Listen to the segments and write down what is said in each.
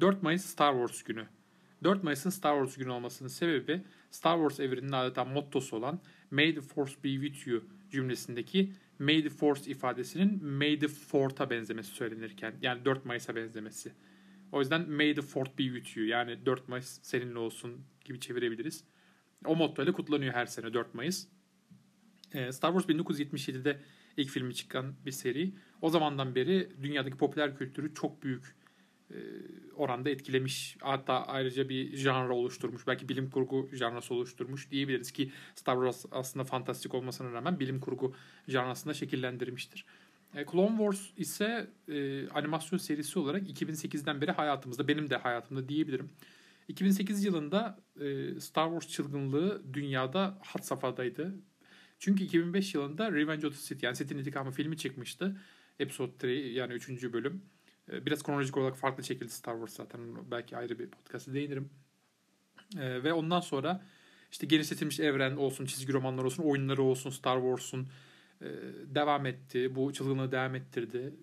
4 Mayıs Star Wars günü. 4 Mayıs'ın Star Wars günü olmasının sebebi Star Wars evreninin adeta mottosu olan May the Force be with you cümlesindeki May the Force ifadesinin May the Fourth'a benzemesi söylenirken, yani 4 Mayıs'a benzemesi. O yüzden May the Fourth be with you, yani 4 Mayıs seninle olsun gibi çevirebiliriz. O mottoyla kutlanıyor her sene 4 Mayıs. Star Wars 1977'de ilk filmi çıkan bir seri. O zamandan beri dünyadaki popüler kültürü çok büyük oranda etkilemiş. Hatta ayrıca bir janra oluşturmuş. Belki bilim kurgu janrası oluşturmuş diyebiliriz ki Star Wars aslında fantastik olmasına rağmen bilim kurgu janrasında şekillendirmiştir. Clone Wars ise animasyon serisi olarak 2008'den beri hayatımızda, benim de hayatımda diyebilirim. 2008 yılında Star Wars çılgınlığı dünyada had safhadaydı. Çünkü 2005 yılında Revenge of the Sith, yani Sith'in intikamı filmi çıkmıştı. Episode 3, yani 3. bölüm. Biraz kronolojik olarak farklı şekilde Star Wars, zaten belki ayrı bir podcast'a değinirim. Ve ondan sonra işte genişletilmiş evren olsun, çizgi romanlar olsun, oyunları olsun, Star Wars'un devam etti. Bu çılgınlığı devam ettirdi.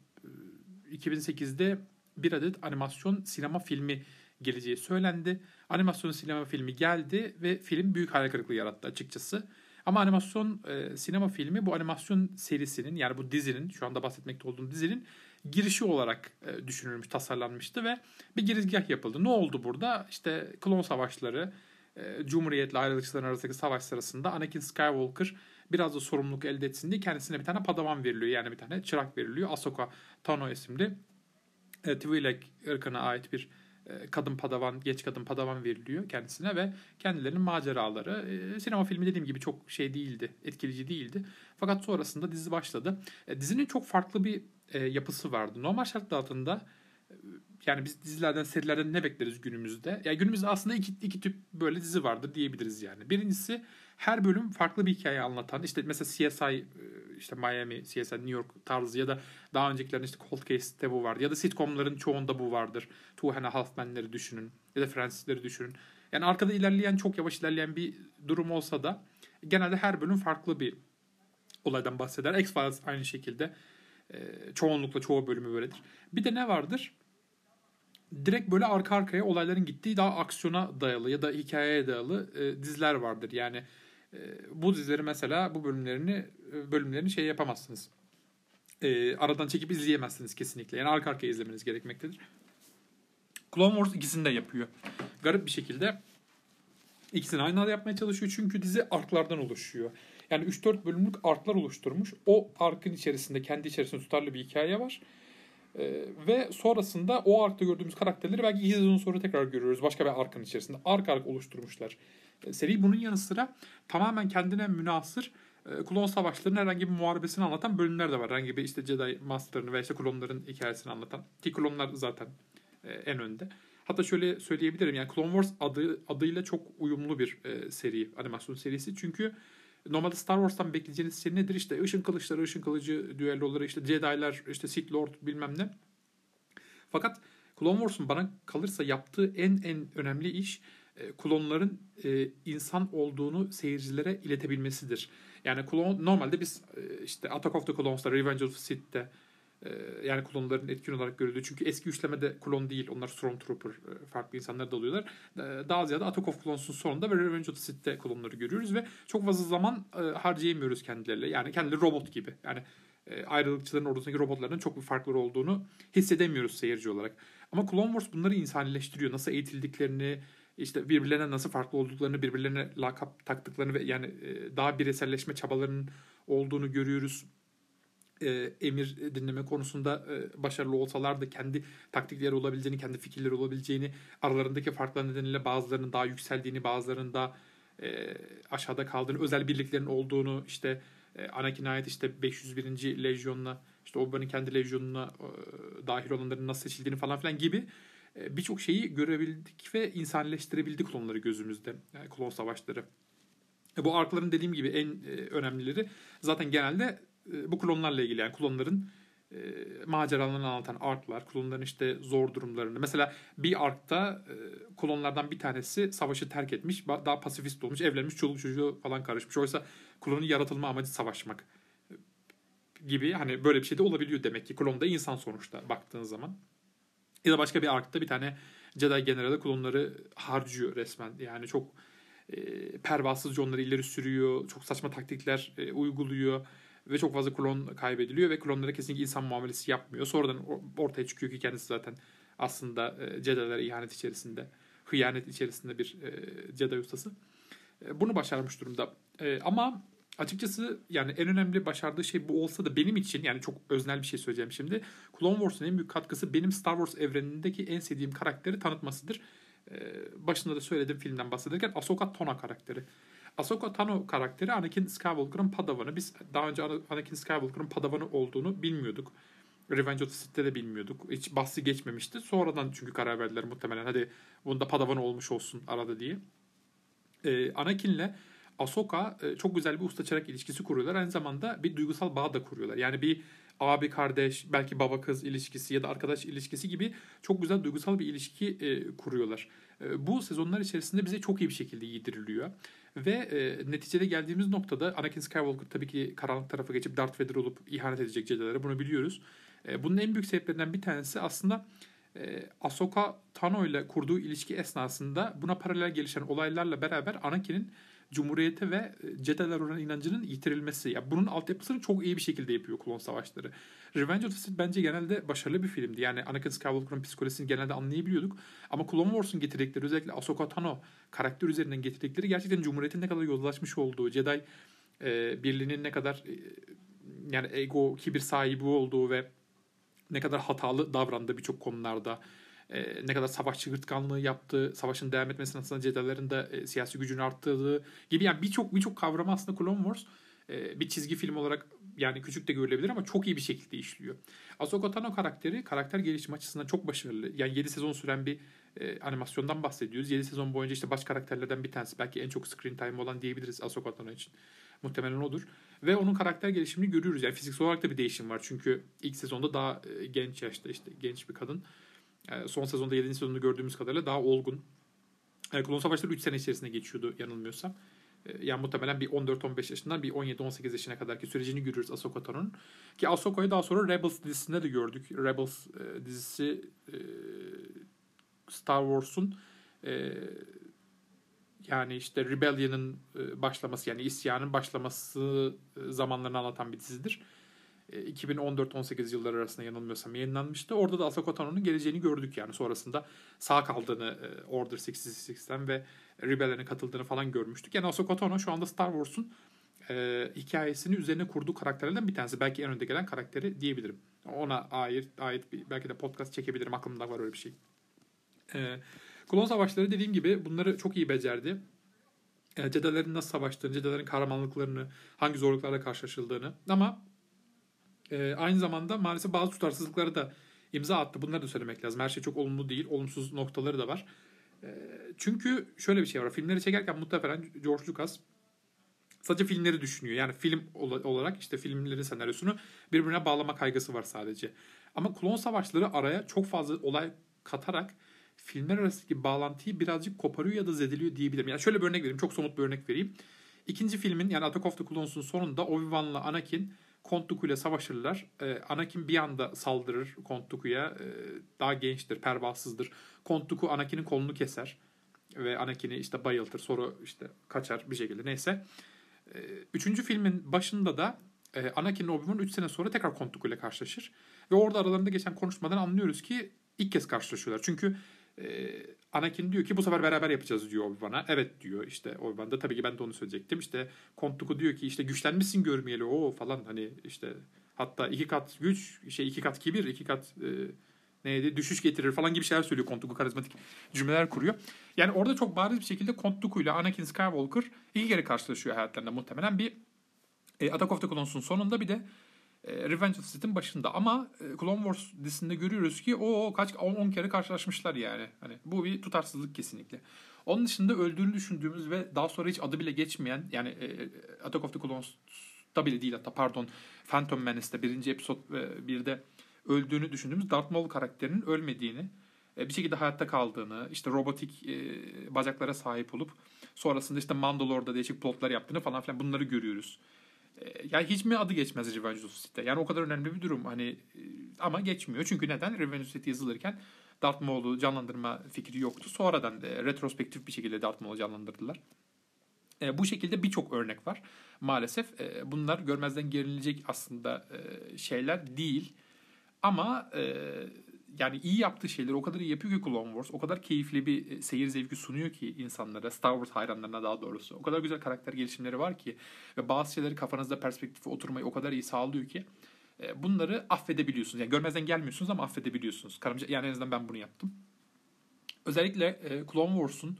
2008'de bir adet animasyon sinema filmi geleceği söylendi. Animasyon sinema filmi geldi ve film büyük hayal kırıklığı yarattı açıkçası. Ama animasyon sinema filmi bu animasyon serisinin, yani bu dizinin, şu anda bahsetmekte olduğum dizinin girişi olarak düşünülmüş, tasarlanmıştı ve bir girizgah yapıldı. Ne oldu burada? İşte klon savaşları, Cumhuriyet'le ayrılıkçıların arasındaki savaş sırasında Anakin Skywalker biraz da sorumluluk elde etsin diye kendisine bir tane padavan veriliyor. Yani bir tane çırak veriliyor. Ahsoka Tano isimli Twi'lek ırkına ait bir kadın padavan, geç kadın padavan veriliyor kendisine ve kendilerinin maceraları. Sinema filmi dediğim gibi çok şey değildi, etkileyici değildi. Fakat sonrasında dizi başladı. Dizinin çok farklı bir yapısı vardı. Normal şartlar altında yani biz dizilerden, serilerden ne bekleriz günümüzde? Yani günümüzde aslında iki tip böyle dizi vardır diyebiliriz yani. Birincisi her bölüm farklı bir hikaye anlatan, işte mesela CSI, işte Miami, CSI New York tarzı ya da daha öncekilerin işte Cold Case'te bu vardı. Ya da sitcomların çoğunda bu vardır. Two and a Half Men'leri düşünün ya da Friends'leri düşünün. Yani arkada ilerleyen, çok yavaş ilerleyen bir durum olsa da genelde her bölüm farklı bir olaydan bahseder. X-Files aynı şekilde çoğunlukla çoğu bölümü böyledir. Bir de ne vardır? Direkt böyle arka arkaya olayların gittiği daha aksiyona dayalı ya da hikayeye dayalı diziler vardır. Yani bu dizileri mesela bu bölümlerini şey yapamazsınız. Aradan çekip izleyemezsiniz kesinlikle. Yani arka arkaya izlemeniz gerekmektedir. Clone Wars ikisini de yapıyor. Garip bir şekilde ikisini aynı anda yapmaya çalışıyor. Çünkü dizi arklardan oluşuyor. Yani 3-4 bölümlük arklar oluşturmuş. O arkın içerisinde, kendi içerisinde tutarlı bir hikaye var. Ve sonrasında o arkta gördüğümüz karakterleri belki 2 sezon sonra tekrar görüyoruz. Başka bir arkın içerisinde. Ark oluşturmuşlar. Seri bunun yanı sıra tamamen kendine münhasır klon savaşlarının herhangi bir muharebesini anlatan bölümler de var. Herhangi bir işte Jedi Master'ını ve işte klonların hikayesini anlatan. Ki klonlar zaten en önde. Hatta şöyle söyleyebilirim. Yani Clone Wars adıyla çok uyumlu bir seri. Animasyon serisi. Çünkü normalde Star Wars'tan bekleyeceğiniz şey nedir? İşte ışın kılıçları, ışın kılıcı düelloları, işte Jedi'lar, işte Sith Lord bilmem ne. Fakat Clone Wars'un bana kalırsa yaptığı en önemli iş klonların insan olduğunu seyircilere iletebilmesidir. Yani klon, normalde biz işte Attack of the Clones'ta, Revenge of the Sith'te yani klonların etkin olarak görüldüğü. Çünkü eski üçlemede klon değil. Onlar Stormtrooper farklı insanları da alıyorlar. Daha ziyade Attack of Clones'un sonunda ve Revenge of the Sith'te klonları görüyoruz ve çok fazla zaman harcayamıyoruz kendileriyle. Yani kendileri robot gibi. Yani ayrılıkçıların ordusundaki robotlardan çok bir farkları olduğunu hissedemiyoruz seyirci olarak. Ama Clone Wars bunları insanileştiriyor. Nasıl eğitildiklerini, işte birbirlerine nasıl farklı olduklarını, birbirlerine lakap taktıklarını ve yani daha bireyselleşme çabalarının olduğunu görüyoruz. Emir dinleme konusunda başarılı olsalar da kendi taktikleri olabileceğini, kendi fikirleri olabileceğini, aralarındaki farklar nedeniyle bazılarının daha yükseldiğini, bazılarının daha aşağıda kaldığını, özel birliklerin olduğunu, işte Anakin'e ait işte 501. lejyonla, işte Obi-Wan'ın kendi lejyonuna dahil olanların nasıl seçildiğini falan filan gibi birçok şeyi görebildik ve insanleştirebildik klonları gözümüzde, yani klon savaşları. Bu arkların dediğim gibi en önemlileri zaten genelde bu klonlarla ilgili, yani klonların maceralarını anlatan arklar, klonların işte zor durumlarını. Mesela bir arkta klonlardan bir tanesi savaşı terk etmiş, daha pasifist olmuş, evlenmiş, çoluk çocuğu falan karışmış. Oysa klonun yaratılma amacı savaşmak gibi, hani böyle bir şey de olabiliyor demek ki. Klon da insan sonuçta baktığın zaman. Ya da başka bir arkta bir tane Jedi General'a klonları harcıyor resmen. Yani çok pervasızca onları ileri sürüyor. Çok saçma taktikler uyguluyor. Ve çok fazla klon kaybediliyor. Ve klonlara kesinlikle insan muamelesi yapmıyor. Sonradan ortaya çıkıyor ki kendisi zaten aslında Jedi'lere ihanet içerisinde, hıyanet içerisinde bir Jedi ustası. Bunu başarmış durumda. Ama açıkçası yani en önemli başardığı şey bu olsa da benim için, yani çok öznel bir şey söyleyeceğim şimdi, Clone Wars'un en büyük katkısı benim Star Wars evrenindeki en sevdiğim karakteri tanıtmasıdır. Başında da söyledim filmden bahsederken, Ahsoka Tano karakteri. Ahsoka Tano karakteri Anakin Skywalker'ın padavanı. Biz daha önce Anakin Skywalker'ın padavanı olduğunu bilmiyorduk. Revenge of the Sith'te de bilmiyorduk. Hiç bahsi geçmemişti. Sonradan çünkü karar verdiler muhtemelen, hadi bunda padavan olmuş olsun arada diye. Anakin'le Ahsoka çok güzel bir usta çırak ilişkisi kuruyorlar. Aynı zamanda bir duygusal bağ da kuruyorlar. Yani bir abi kardeş, belki baba kız ilişkisi ya da arkadaş ilişkisi gibi çok güzel duygusal bir ilişki kuruyorlar. Bu sezonlar içerisinde bize çok iyi bir şekilde yediriliyor. Ve neticede geldiğimiz noktada Anakin Skywalker tabii ki karanlık tarafa geçip Darth Vader olup ihanet edecek Jedi'lere, bunu biliyoruz. Bunun en büyük sebeplerinden bir tanesi aslında Ahsoka Tano ile kurduğu ilişki esnasında buna paralel gelişen olaylarla beraber Anakin'in Cumhuriyete ve Jedi'ler olan inancının yitirilmesi. Yani bunun altyapısını çok iyi bir şekilde yapıyor klon savaşları. Revenge of the Sith bence genelde başarılı bir filmdi. Yani Anakin Skywalker'ın psikolojisini genelde anlayabiliyorduk. Ama Clone Wars'un getirdikleri, özellikle Ahsoka Tano karakter üzerinden getirdikleri, gerçekten Cumhuriyet'in ne kadar yozlaşmış olduğu, Jedi birliğinin ne kadar yani ego, kibir sahibi olduğu ve ne kadar hatalı davrandığı birçok konularda, ne kadar savaşçı hırtkanlığı yaptığı, savaşın devam etmesinin aslında Jedi'lerin de siyasi gücünü arttırdığı gibi, yani birçok kavramı aslında Clone Wars bir çizgi film olarak, yani küçük de görülebilir ama çok iyi bir şekilde işliyor. Ahsoka Tano karakteri karakter gelişimi açısından çok başarılı. Yani 7 sezon süren bir animasyondan bahsediyoruz. 7 sezon boyunca işte baş karakterlerden bir tanesi, belki en çok screen time olan diyebiliriz Ahsoka Tano için. Muhtemelen odur. Ve onun karakter gelişimini görüyoruz. Yani fiziksel olarak da bir değişim var. Çünkü ilk sezonda daha genç yaşta, işte genç bir kadın. Son sezonda 7. sezonda gördüğümüz kadarıyla daha olgun. Klon Savaşları 3 sene içerisinde geçiyordu yanılmıyorsam. Yani muhtemelen bir 14-15 yaşından bir 17-18 yaşına kadarki sürecini görüyoruz Ahsoka Tano'nun. Ki Ahsoka'yı daha sonra Rebels dizisinde de gördük. Rebels dizisi Star Wars'un yani işte Rebellion'ın başlaması, yani isyanın başlaması zamanlarını anlatan bir dizidir. 2014-18 yılları arasında yanılmıyorsam yayınlanmıştı. Orada da Ahsoka Tano'nun geleceğini gördük, yani sonrasında sağ kaldığını, Order 66'den ve Rebellion'e katıldığını falan görmüştük. Yani Ahsoka Tano şu anda Star Wars'un hikayesini üzerine kurduğu karakterlerden bir tanesi. Belki en önde gelen karakteri diyebilirim. Ona ait bir, belki de podcast çekebilirim. Aklımda var öyle bir şey. Klon savaşları dediğim gibi bunları çok iyi becerdi. Jedi'lerin nasıl savaştığını, Jedi'lerin kahramanlıklarını, hangi zorluklarla karşılaşıldığını, ama aynı zamanda maalesef bazı tutarsızlıkları da imza attı. Bunları da söylemek lazım. Her şey çok olumlu değil. Olumsuz noktaları da var. Çünkü şöyle bir şey var. Filmleri çekerken muhtemelen George Lucas sadece filmleri düşünüyor. Yani film olarak işte filmlerin senaryosunu birbirine bağlama kaygısı var sadece. Ama klon savaşları araya çok fazla olay katarak filmler arasındaki bağlantıyı birazcık koparıyor ya da zediliyor diyebilirim. Yani şöyle bir örnek vereyim. Çok somut bir örnek vereyim. 2. filmin, yani Attack of the Clones'un sonunda Obi-Wan'la Anakin Kont Dooku ile savaşırlar. Anakin bir anda saldırır Kont Dooku'ya. Daha gençtir, pervasızdır. Kont Dooku Anakin'in kolunu keser. Ve Anakin'i işte bayıltır. Sonra işte kaçar bir şekilde. Neyse. 3. filmin başında da Anakin'le Obi-Wan 3 sene sonra tekrar Kont Dooku ile karşılaşır. Ve orada aralarında geçen konuşmadan anlıyoruz ki ilk kez karşılaşıyorlar. Çünkü Anakin diyor ki bu sefer beraber yapacağız diyor Obi-Wan'a. Evet diyor işte Obi-Wan da, tabii ki ben de onu söyleyecektim. İşte Kont Dooku diyor ki işte güçlenmişsin görmeyeli o falan, hani işte hatta 2 kat güç, 2 kat kibir, 2 kat neydi, düşüş getirir falan gibi şeyler söylüyor Kont Dooku, karizmatik cümleler kuruyor. Yani orada çok bariz bir şekilde Kont Dooku ile Anakin Skywalker 2 kere karşılaşıyor hayatlarında muhtemelen, bir Attack of the Clones'un sonunda, bir de Revenge of the Sith'in başında. Ama Clone Wars dizisinde görüyoruz ki kaç 10 kere karşılaşmışlar yani. Hani bu bir tutarsızlık kesinlikle. Onun dışında öldüğünü düşündüğümüz ve daha sonra hiç adı bile geçmeyen, yani Attack of the Clones'ta bile değil hatta, pardon, Phantom Menace'te 1. episode 1'de öldüğünü düşündüğümüz Darth Maul karakterinin ölmediğini, bir şekilde hayatta kaldığını, işte robotik bacaklara sahip olup sonrasında işte Mandalore'da değişik plotlar yaptığını falan filan, bunları görüyoruz. Yani hiç mi adı geçmez Revenge of the Sith'te? Yani o kadar önemli bir durum. Hani ama geçmiyor. Çünkü neden? Revenge of the Sith yazılırken Darth Maul'u canlandırma fikri yoktu. Sonradan retrospektif bir şekilde Darth Maul'u canlandırdılar. Bu şekilde birçok örnek var maalesef. Bunlar görmezden gelilecek aslında şeyler değil. Ama yani iyi yaptığı şeyleri o kadar iyi yapıyor ki Clone Wars. O kadar keyifli bir seyir zevki sunuyor ki insanlara, Star Wars hayranlarına daha doğrusu. O kadar güzel karakter gelişimleri var ki ve bazı şeyleri kafanızda perspektife oturmayı o kadar iyi sağlıyor ki bunları affedebiliyorsunuz. Yani görmezden gelmiyorsunuz ama affedebiliyorsunuz. Yani en azından ben bunu yaptım. Özellikle Clone Wars'un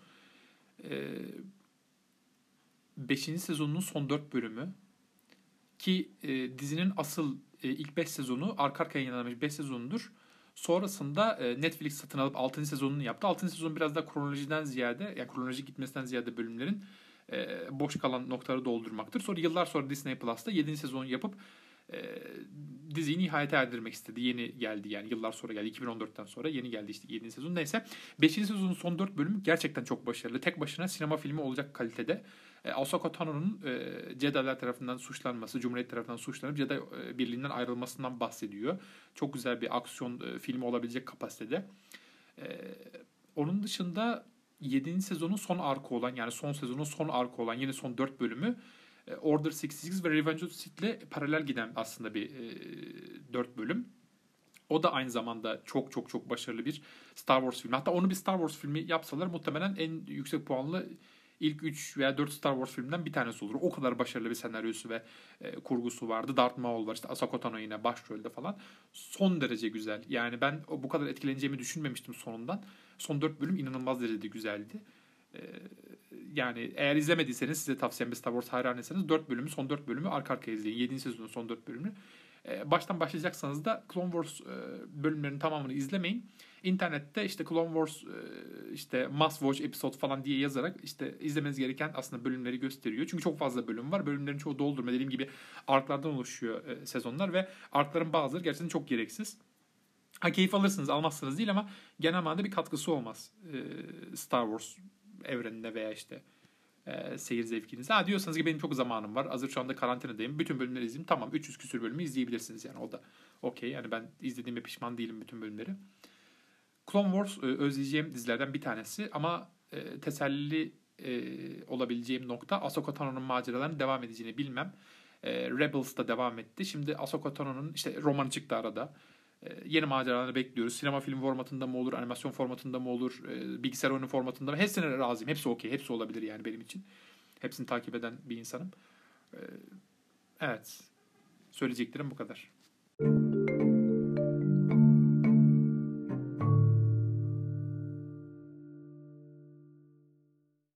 5. sezonunun son 4 bölümü ki dizinin asıl ilk 5 sezonu arka arkaya yayınlanmış 5 sezondur. Sonrasında Netflix satın alıp 6. sezonunu yaptı. 6. sezon biraz daha kronolojiden ziyade, yani kronolojik gitmesinden ziyade bölümlerin boş kalan noktaları doldurmaktır. Sonra yıllar sonra Disney Plus'ta 7. sezonu yapıp diziyi nihayete erdirmek istedi. Yeni geldi, yani yıllar sonra geldi. 2014'ten sonra yeni geldi işte 7. sezon. Neyse, 5. sezonun son 4 bölümü gerçekten çok başarılı. Tek başına sinema filmi olacak kalitede. Ahsoka Tano'nun Jedi'ler tarafından suçlanması, Cumhuriyet tarafından suçlanıp Jedi Birliği'nden ayrılmasından bahsediyor. Çok güzel bir aksiyon filmi olabilecek kapasitede. Onun dışında 7. sezonun son arkı olan, yani son sezonun son arkı olan yeni son 4 bölümü Order 66 ve Revenge of the Sith ile paralel giden aslında bir 4 bölüm. O da aynı zamanda çok çok çok başarılı bir Star Wars filmi. Hatta onu bir Star Wars filmi yapsalar muhtemelen en yüksek puanlı ilk 3 veya 4 Star Wars filminden bir tanesi olur. O kadar başarılı bir senaryosu ve kurgusu vardı. Darth Maul var, işte Ahsoka Tano yine başrolde falan. Son derece güzel. Yani ben bu kadar etkileneceğimi düşünmemiştim sonundan. Son 4 bölüm inanılmaz derecede güzeldi. Yani eğer izlemediyseniz, size tavsiyem bir Star Wars hayranıysanız 4 bölümü, son 4 bölümü arka arkaya izleyin. 7. sezonun son 4 bölümünü. Baştan başlayacaksanız da Clone Wars bölümlerinin tamamını izlemeyin. İnternette işte Clone Wars işte must watch episode falan diye yazarak işte izlemeniz gereken aslında bölümleri gösteriyor. Çünkü çok fazla bölüm var. Bölümlerin çoğu doldurma. Dediğim gibi arklardan oluşuyor sezonlar ve arkların bazıları gerçekten çok gereksiz. Ha, keyif alırsınız, almazsınız değil ama genel manada bir katkısı olmaz Star Wars evrenine veya işte seyir zevkinize. Ha, diyorsanız ki benim çok zamanım var, hazır şu anda karantinadayım, bütün bölümleri izleyeyim. Tamam, 300 küsür bölümü izleyebilirsiniz, yani o da okey. Yani ben izlediğime pişman değilim bütün bölümleri. Clone Wars özleyeceğim dizilerden bir tanesi ama teselli olabileceğim nokta Ahsoka Tano'nun maceralarının devam edeceğini bilmem. Rebels da devam etti. Şimdi Ahsoka Tano'nun işte romanı çıktı arada. Yeni maceralarını bekliyoruz. Sinema film formatında mı olur, animasyon formatında mı olur, bilgisayar oyunu formatında mı? Hepsine razıyım. Hepsi okey. Hepsi olabilir yani benim için. Hepsini takip eden bir insanım. Evet. Söyleyeceklerim bu kadar.